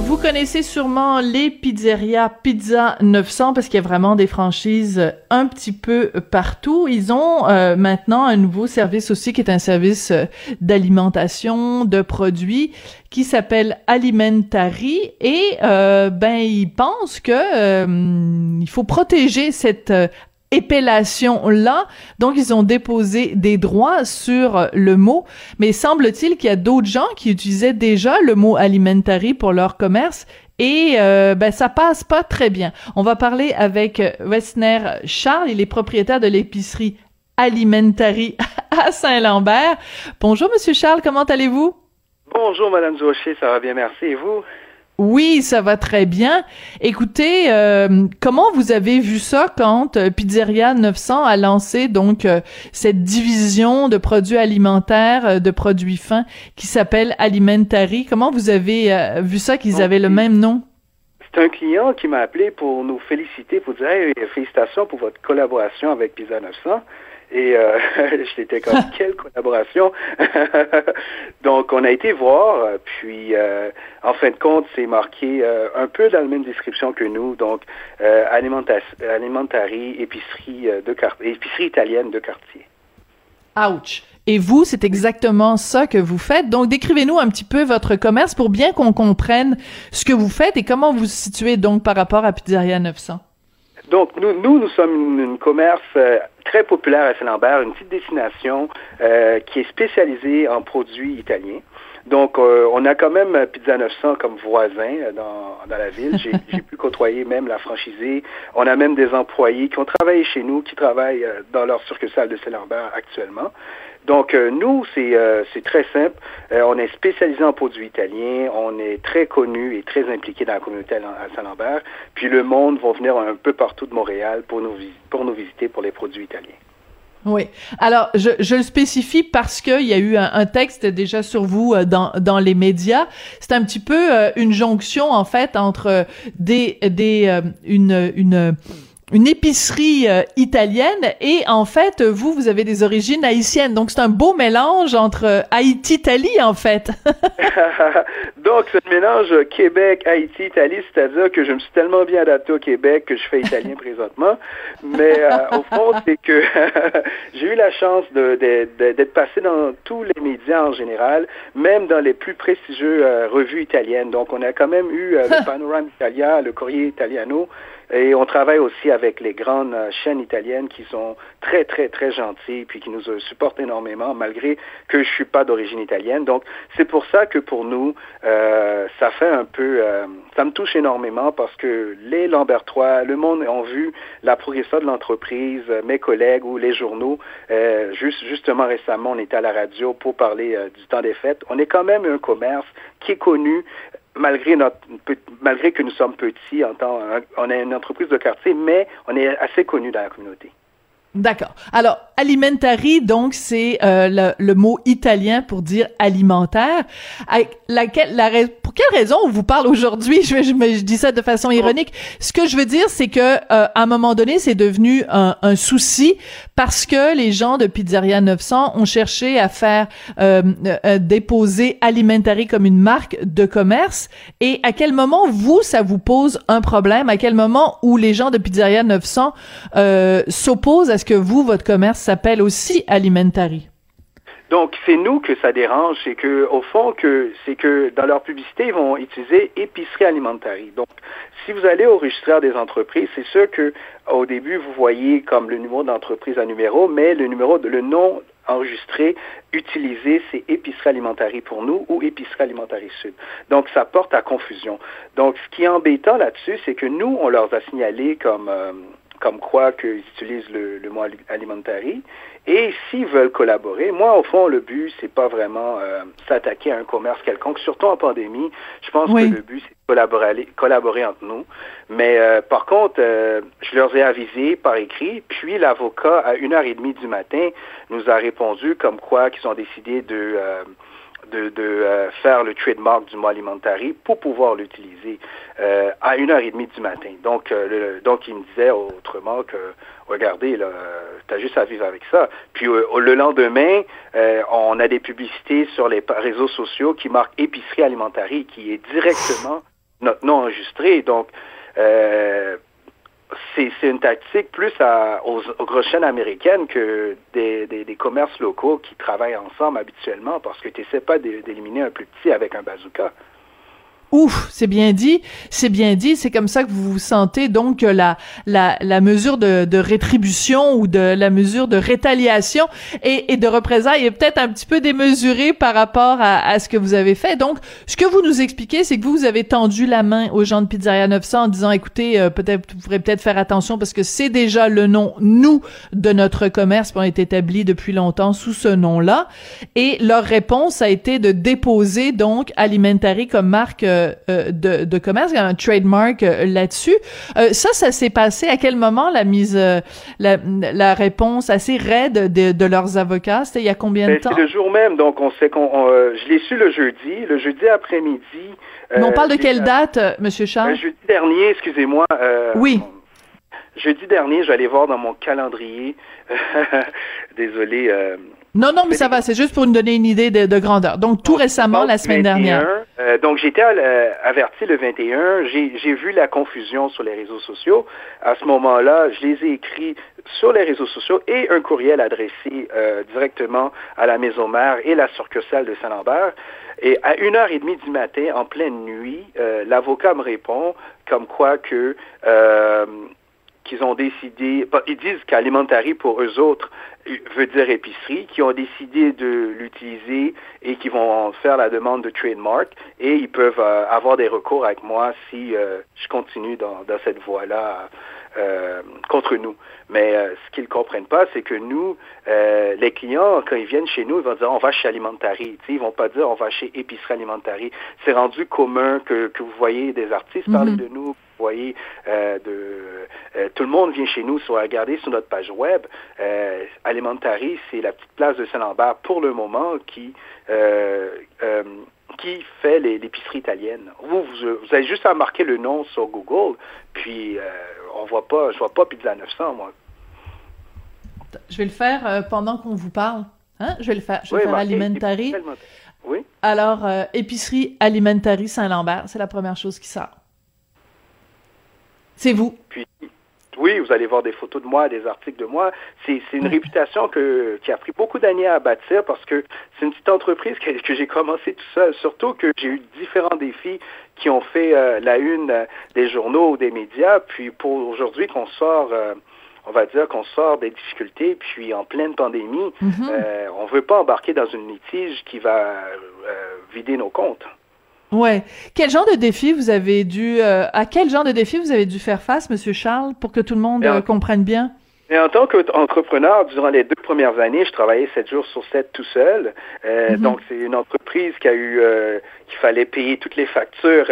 Vous connaissez sûrement les pizzerias Pizza 900 parce qu'il y a vraiment des franchises un petit peu partout. Ils ont maintenant un nouveau service aussi qui est un service d'alimentation, de produits qui s'appelle Alimentari et ils pensent que il faut protéger cette épellation-là. Donc, ils ont déposé des droits sur le mot. Mais semble-t-il qu'il y a d'autres gens qui utilisaient déjà le mot alimentari pour leur commerce et ça passe pas très bien. On va parler avec Wesner Charles, il est propriétaire de l'épicerie Alimentari à Saint-Lambert. Bonjour, Monsieur Charles, comment allez-vous? Bonjour, Madame Durocher, ça va bien, merci. Et vous? Oui, ça va très bien. Écoutez, comment vous avez vu ça quand Pizzeria 900 a lancé donc cette division de produits alimentaires, de produits fins qui s'appelle Alimentari? Comment vous avez vu ça qu'ils avaient le même nom? C'est un client qui m'a appelé pour nous féliciter, pour dire hey, félicitations pour votre collaboration avec Pizza 900. Et j'étais comme quelle collaboration. Donc on a été voir, puis en fin de compte c'est marqué un peu dans la même description que nous, donc Alimentari, épicerie italienne de quartier. Ouch. Et vous, c'est exactement ça que vous faites. Donc, décrivez-nous un petit peu votre commerce pour bien qu'on comprenne ce que vous faites et comment vous vous situez donc par rapport à Pizzeria 900. Donc, nous sommes une commerce très populaire à Saint-Lambert, une petite destination qui est spécialisée en produits italiens. Donc, on a quand même Pizza 900 comme voisin dans la ville. J'ai pu côtoyer même la franchisée. On a même des employés qui ont travaillé chez nous, qui travaillent dans leur succursale de Saint-Lambert actuellement. Donc, nous, c'est très simple. On est spécialisé en produits italiens. On est très connu et très impliqué dans la communauté à Saint-Lambert. Puis, le monde va venir un peu partout de Montréal pour nous visiter pour les produits italiens. Oui. Alors, je le spécifie parce qu'il y a eu un texte déjà sur vous dans les médias. C'est un petit peu une jonction, en fait, entre une épicerie italienne et en fait vous avez des origines haïtiennes, donc c'est un beau mélange entre Haïti-Italie en fait. Donc c'est un mélange Québec-Haïti-Italie, c'est-à-dire que je me suis tellement bien adapté au Québec que je fais italien présentement, mais au fond c'est que j'ai eu la chance d'être passé dans tous les médias en général, même dans les plus prestigieuses revues italiennes. Donc on a quand même eu le Panorama Italia, le Corriere Italiano. Et on travaille aussi avec les grandes chaînes italiennes qui sont très, très, très gentilles puis qui nous supportent énormément malgré que je suis pas d'origine italienne. Donc, c'est pour ça que pour nous, ça fait un peu... ça me touche énormément parce que les Lambertois, le monde ont vu la progression de l'entreprise, mes collègues ou les journaux. Justement, récemment, on était à la radio pour parler du temps des fêtes. On est quand même un commerce qui est connu. Malgré que nous sommes petits, on est une entreprise de quartier, mais on est assez connu dans la communauté. D'accord. Alors, alimentari, donc, c'est le mot italien pour dire alimentaire. Pour quelle raison on vous parle aujourd'hui? Je dis ça de façon ironique. Ce que je veux dire, c'est que à un moment donné, c'est devenu un souci parce que les gens de Pizzeria 900 ont cherché à faire déposer Alimentari comme une marque de commerce. Et à quel moment, vous, ça vous pose un problème? À quel moment où les gens de Pizzeria 900 s'opposent à ce que vous, votre commerce s'appelle aussi Alimentari? Donc, c'est nous que ça dérange, c'est que, au fond, c'est que dans leur publicité, ils vont utiliser épicerie alimentari. Donc, si vous allez au registraire des entreprises, c'est sûr que, au début, vous voyez comme le numéro d'entreprise à numéro, mais le nom enregistré, utilisé, c'est épicerie alimentari pour nous ou épicerie alimentari sud. Donc, ça porte à confusion. Donc, ce qui est embêtant là-dessus, c'est que nous, on leur a signalé comme quoi qu'ils utilisent le mot alimentari. Et s'ils veulent collaborer, moi, au fond, le but, c'est pas vraiment s'attaquer à un commerce quelconque, surtout en pandémie. Je pense que le but, c'est de collaborer entre nous. Mais par contre, je leur ai avisé par écrit, puis l'avocat, à 1h30 du matin, nous a répondu comme quoi qu'ils ont décidé de faire le trademark du mot alimentari pour pouvoir l'utiliser à 1h30 du matin. Donc, il me disait autrement que, regardez, là, t'as juste à vivre avec ça. Puis le lendemain, on a des publicités sur les réseaux sociaux qui marquent épicerie alimentari, qui est directement notre nom enregistré. Donc, c'est une tactique plus aux grosses chaînes américaines que des commerces locaux qui travaillent ensemble habituellement parce que tu n'essaies pas d'éliminer un plus petit avec un bazooka. Ouf, c'est bien dit, c'est comme ça que vous vous sentez, donc la mesure de rétribution ou de la mesure de rétaliation et de représailles est peut-être un petit peu démesurée par rapport à ce que vous avez fait. Donc, ce que vous nous expliquez, c'est que vous avez tendu la main aux gens de Pizzeria 900 en disant, écoutez, vous pourrez peut-être faire attention parce que c'est déjà le nom, nous, de notre commerce, qui ont été établis depuis longtemps sous ce nom-là. Et leur réponse a été de déposer, donc, Alimentari comme marque de commerce, un trademark là-dessus. Ça s'est passé à quel moment, la mise, la réponse assez raide de leurs avocats? C'était il y a combien de temps? C'est le jour même, donc on sait je l'ai su le jeudi après-midi. Mais on parle de quelle date, monsieur Charles? Jeudi dernier, excusez-moi. Oui. Jeudi dernier, j'allais voir dans mon calendrier. Désolé. Non, mais ça va, c'est juste pour nous donner une idée de grandeur. Donc, tout récemment, la semaine dernière. Donc, j'étais averti le 21, j'ai vu la confusion sur les réseaux sociaux. À ce moment-là, je les ai écrits sur les réseaux sociaux et un courriel adressé directement à la maison mère et la succursale de Saint-Lambert. Et à 1h30 du matin, en pleine nuit, l'avocat me répond comme quoi que... qu'ils ont décidé, ils disent qu'alimentari pour eux autres veut dire épicerie, qui ont décidé de l'utiliser et qui vont faire la demande de trademark et ils peuvent avoir des recours avec moi si je continue dans cette voie-là contre nous. Mais ce qu'ils ne comprennent pas, c'est que nous, les clients, quand ils viennent chez nous, ils vont dire on va chez Alimentari. T'sais, ils vont pas dire on va chez épicerie Alimentari. C'est rendu commun que vous voyez des artistes parler de nous. Vous voyez, tout le monde vient chez nous, soit regarder sur notre page web. Alimentari, c'est la petite place de Saint-Lambert pour le moment qui fait l'épicerie italienne. Vous avez juste à marquer le nom sur Google, puis je vois pas Pizza 900, moi. Je vais le faire pendant qu'on vous parle. Hein? Je vais le faire Alimentari. Oui. Alors, épicerie Alimentari Saint-Lambert, c'est la première chose qui sort. C'est vous. Puis, oui, vous allez voir des photos de moi, des articles de moi. C'est une réputation qui a pris beaucoup d'années à bâtir parce que c'est une petite entreprise que j'ai commencé tout seul. Surtout que j'ai eu différents défis qui ont fait la une des journaux ou des médias. Puis pour aujourd'hui qu'on sort... on va dire qu'on sort des difficultés, puis en pleine pandémie, on ne veut pas embarquer dans une litige qui va vider nos comptes. Ouais. À quel genre de défi vous avez dû faire face, monsieur Charles, pour que tout le monde comprenne bien? Mais en tant qu'entrepreneur, durant les 2 premières années, je travaillais 7 jours sur 7 tout seul. Donc, c'est une entreprise qui a eu qu'il fallait payer toutes les factures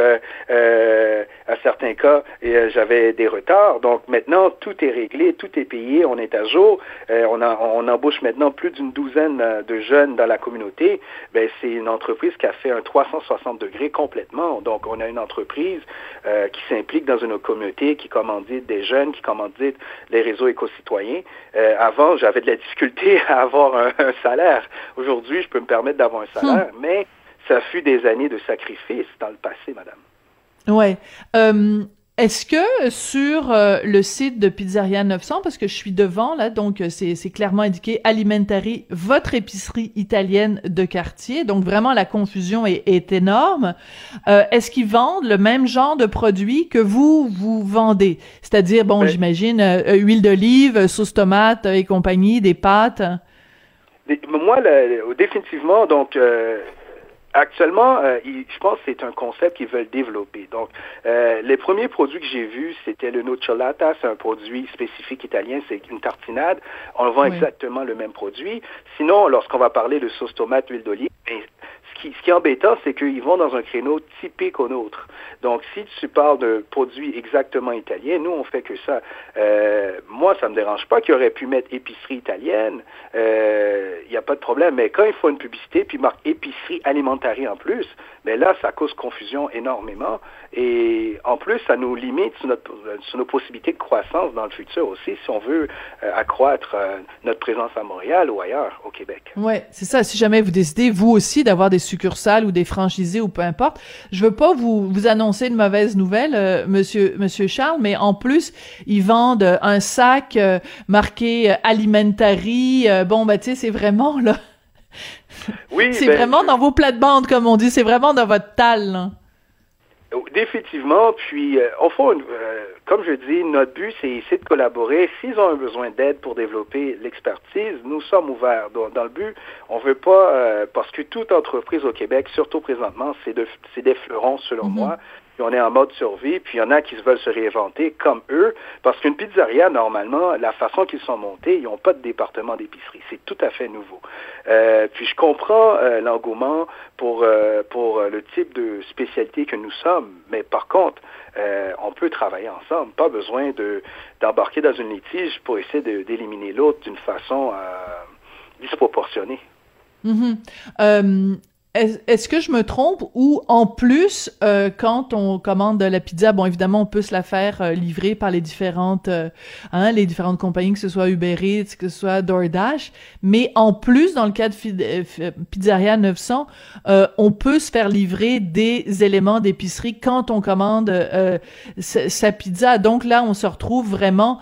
à certains cas, et j'avais des retards. Donc maintenant, tout est réglé, tout est payé, on est à jour. On embauche maintenant plus d'une douzaine de jeunes dans la communauté. Ben, c'est une entreprise qui a fait un 360 degrés complètement. Donc on a une entreprise qui s'implique dans une communauté, qui commandite des jeunes, qui commandite les réseaux éco-citoyens. Avant, j'avais de la difficulté à avoir un salaire. Aujourd'hui, je peux me permettre d'avoir un salaire, mais ça fut des années de sacrifice dans le passé, madame. Ouais. Est-ce que sur le site de Pizzeria 900, parce que je suis devant, là, donc c'est clairement indiqué « Alimentari, votre épicerie italienne de quartier », donc vraiment la confusion est énorme. Est-ce qu'ils vendent le même genre de produits que vous vendez? C'est-à-dire, bon, j'imagine, huile d'olive, sauce tomate et compagnie, des pâtes? Moi, définitivement, donc... Actuellement, je pense que c'est un concept qu'ils veulent développer. Donc, les premiers produits que j'ai vus, c'était le nocciolata, c'est un produit spécifique italien, c'est une tartinade. On vend exactement le même produit. Sinon, lorsqu'on va parler de sauce tomate, huile d'olive, ce qui est embêtant, c'est qu'ils vont dans un créneau typique au nôtre. Donc, si tu parles de produits exactement italiens, nous, on fait que ça. Moi, ça me dérange pas qu'ils auraient pu mettre épicerie italienne. Il n'y a pas de problème. Mais quand ils font une publicité, puis marque épicerie alimentaire en plus, mais là, ça cause confusion énormément. Et en plus, ça nous limite sur nos possibilités de croissance dans le futur aussi, si on veut accroître notre présence à Montréal ou ailleurs, au Québec. Oui, c'est ça. Si jamais vous décidez, vous aussi, d'avoir des succursales ou des franchisés ou peu importe. Je veux pas vous annoncer une mauvaise nouvelle, monsieur Charles, mais en plus, ils vendent un sac marqué Alimentari. Bon, ben, tu sais, c'est vraiment, là... Oui, c'est vraiment dans vos plates-bandes, comme on dit. C'est vraiment dans votre talle, là. Définitivement. Puis, au fond, comme je dis, notre but, c'est ici de collaborer. S'ils ont un besoin d'aide pour développer l'expertise, nous sommes ouverts. Dans le but, on veut pas... parce que toute entreprise au Québec, surtout présentement, c'est des fleurons, selon moi. Puis on est en mode survie, puis il y en a qui veulent se réinventer comme eux, parce qu'une pizzeria, normalement, la façon qu'ils sont montés, ils n'ont pas de département d'épicerie. C'est tout à fait nouveau. Puis je comprends l'engouement pour le type de spécialité que nous sommes, mais par contre, on peut travailler ensemble. Pas besoin d'embarquer dans une litige pour essayer d'éliminer l'autre d'une façon disproportionnée. Est-ce que je me trompe ou en plus, quand on commande de la pizza, bon, évidemment, on peut se la faire livrer par les différentes compagnies, que ce soit Uber Eats, que ce soit DoorDash, mais en plus, dans le cas de Pizzeria 900, on peut se faire livrer des éléments d'épicerie quand on commande sa pizza. Donc là, on se retrouve vraiment...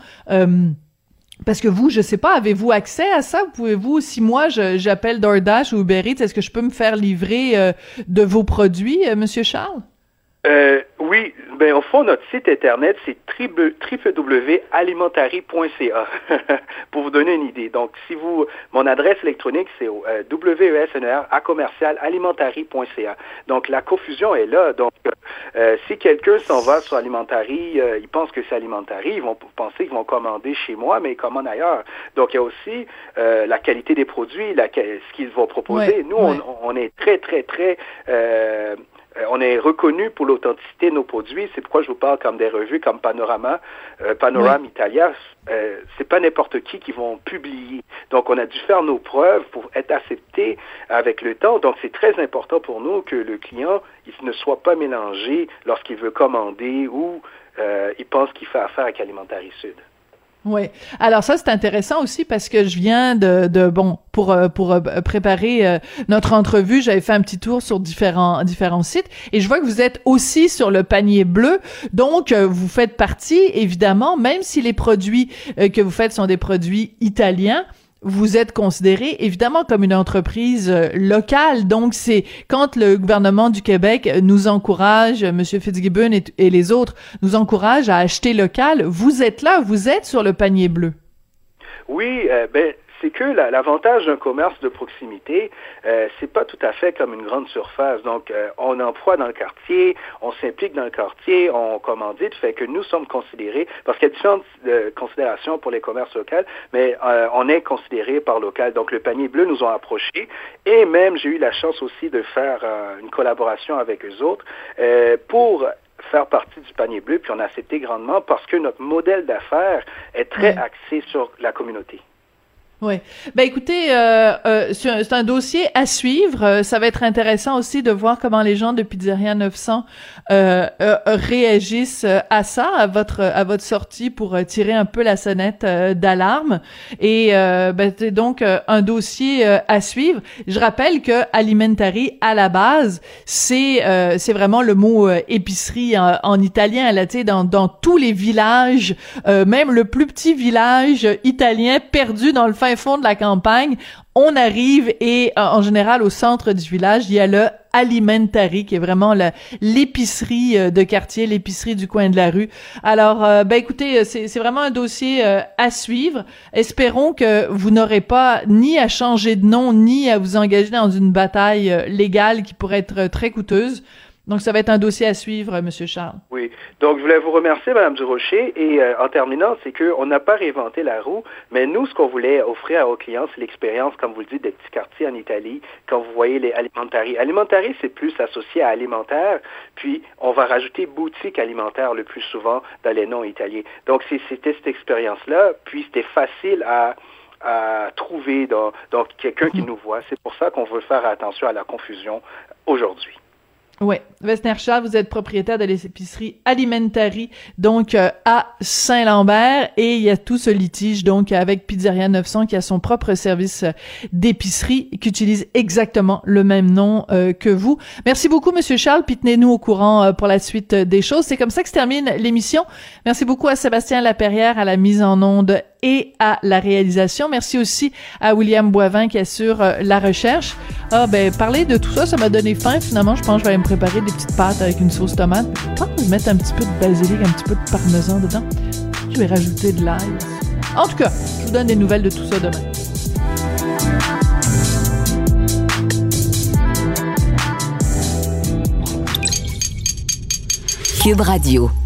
parce que vous, je sais pas, avez-vous accès à ça? Pouvez-vous, si moi, j'appelle DoorDash ou Uber Eats, est-ce que je peux me faire livrer de vos produits, Monsieur Charles? Oui, ben au fond, notre site Internet, c'est www.alimentari.ca, pour vous donner une idée. Donc, mon adresse électronique, c'est wesner@alimentari.ca. Donc, la confusion est là. Donc, si quelqu'un s'en va sur Alimentari, il pense que c'est Alimentari, ils vont penser qu'ils vont commander chez moi, mais ils commandent ailleurs. Donc, il y a aussi la qualité des produits, ce qu'ils vont proposer. Ouais, on est très, très, très... on est reconnu pour l'authenticité de nos produits. C'est pourquoi je vous parle comme des revues, comme Panorama Italia. C'est pas n'importe qui vont publier. Donc, on a dû faire nos preuves pour être acceptés avec le temps. Donc, c'est très important pour nous que le client ne soit pas mélangé lorsqu'il veut commander ou il pense qu'il fait affaire avec Alimentari Sud. Oui. Alors ça, c'est intéressant aussi parce que je viens pour préparer notre entrevue, j'avais fait un petit tour sur différents sites et je vois que vous êtes aussi sur le panier bleu. Donc, vous faites partie, évidemment, même si les produits que vous faites sont des produits italiens, vous êtes considéré évidemment comme une entreprise locale. Donc, c'est quand le gouvernement du Québec nous encourage, M. Fitzgibbon et les autres, nous encourage à acheter local, vous êtes là, vous êtes sur le panier bleu. Oui, c'est que l'avantage d'un commerce de proximité, c'est pas tout à fait comme une grande surface. Donc, on emploie dans le quartier, on s'implique dans le quartier, on commandite, fait que nous sommes considérés, parce qu'il y a différentes considérations pour les commerces locaux, mais on est considéré par local. Donc, le panier bleu nous ont approchés et même, j'ai eu la chance aussi de faire une collaboration avec eux autres pour faire partie du panier bleu, puis on a accepté grandement parce que notre modèle d'affaires est très axé sur la communauté. Oui. Ben écoutez, c'est un dossier à suivre. Ça va être intéressant aussi de voir comment les gens de Pizzeria 900 réagissent à ça, à votre sortie pour tirer un peu la sonnette d'alarme. Et c'est donc un dossier à suivre. Je rappelle que Alimentari, à la base, c'est vraiment le mot épicerie en italien. Là, tu sais, dans tous les villages, même le plus petit village italien perdu dans le fin fond de la campagne, on arrive et en général au centre du village, il y a le Alimentari qui est vraiment l'épicerie de quartier, l'épicerie du coin de la rue. Alors écoutez, c'est vraiment un dossier à suivre. Espérons que vous n'aurez pas ni à changer de nom ni à vous engager dans une bataille légale qui pourrait être très coûteuse. Donc, ça va être un dossier à suivre, M. Charles. Oui. Donc, je voulais vous remercier, Mme Durocher. Et en terminant, c'est qu'on n'a pas réinventé la roue, mais nous, ce qu'on voulait offrir à nos clients, c'est l'expérience, comme vous le dites, des petits quartiers en Italie, quand vous voyez les Alimentari. Alimentari, c'est plus associé à alimentaire, puis on va rajouter boutique alimentaire le plus souvent dans les noms italiens. Donc, c'était cette expérience-là, puis c'était facile à trouver dans quelqu'un qui nous voit. C'est pour ça qu'on veut faire attention à la confusion aujourd'hui. Oui. Wesner Charles, vous êtes propriétaire de l'épicerie Alimentari, donc à Saint-Lambert, et il y a tout ce litige donc avec Pizzeria 900 qui a son propre service d'épicerie qui utilise exactement le même nom que vous. Merci beaucoup, Monsieur Charles, puis tenez-nous au courant pour la suite des choses. C'est comme ça que se termine l'émission. Merci beaucoup à Sébastien Laperrière à la mise en onde et à la réalisation. Merci aussi à William Boivin qui assure la recherche. Ah ben, parler de tout ça, ça m'a donné faim. Finalement, je pense que je vais aller me préparer des petites pâtes avec une sauce tomate. Je pense que je vais mettre un petit peu de basilic, un petit peu de parmesan dedans. Je vais rajouter de l'ail. En tout cas, je vous donne des nouvelles de tout ça demain. Cube Radio.